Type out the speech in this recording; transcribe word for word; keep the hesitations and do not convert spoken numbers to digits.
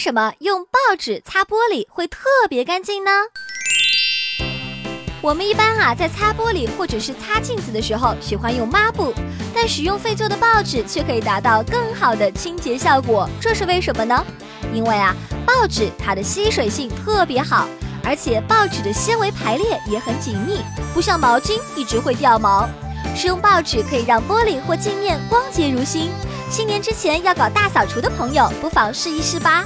什么用报纸擦玻璃会特别干净呢？我们一般啊在擦玻璃或者是擦镜子的时候喜欢用抹布，但使用废旧的报纸却可以达到更好的清洁效果，这是为什么呢？因为啊报纸它的吸水性特别好，而且报纸的纤维排列也很紧密，不像毛巾一直会掉毛。使用报纸可以让玻璃或镜面光洁如新，新年之前要搞大扫除的朋友不妨试一试吧。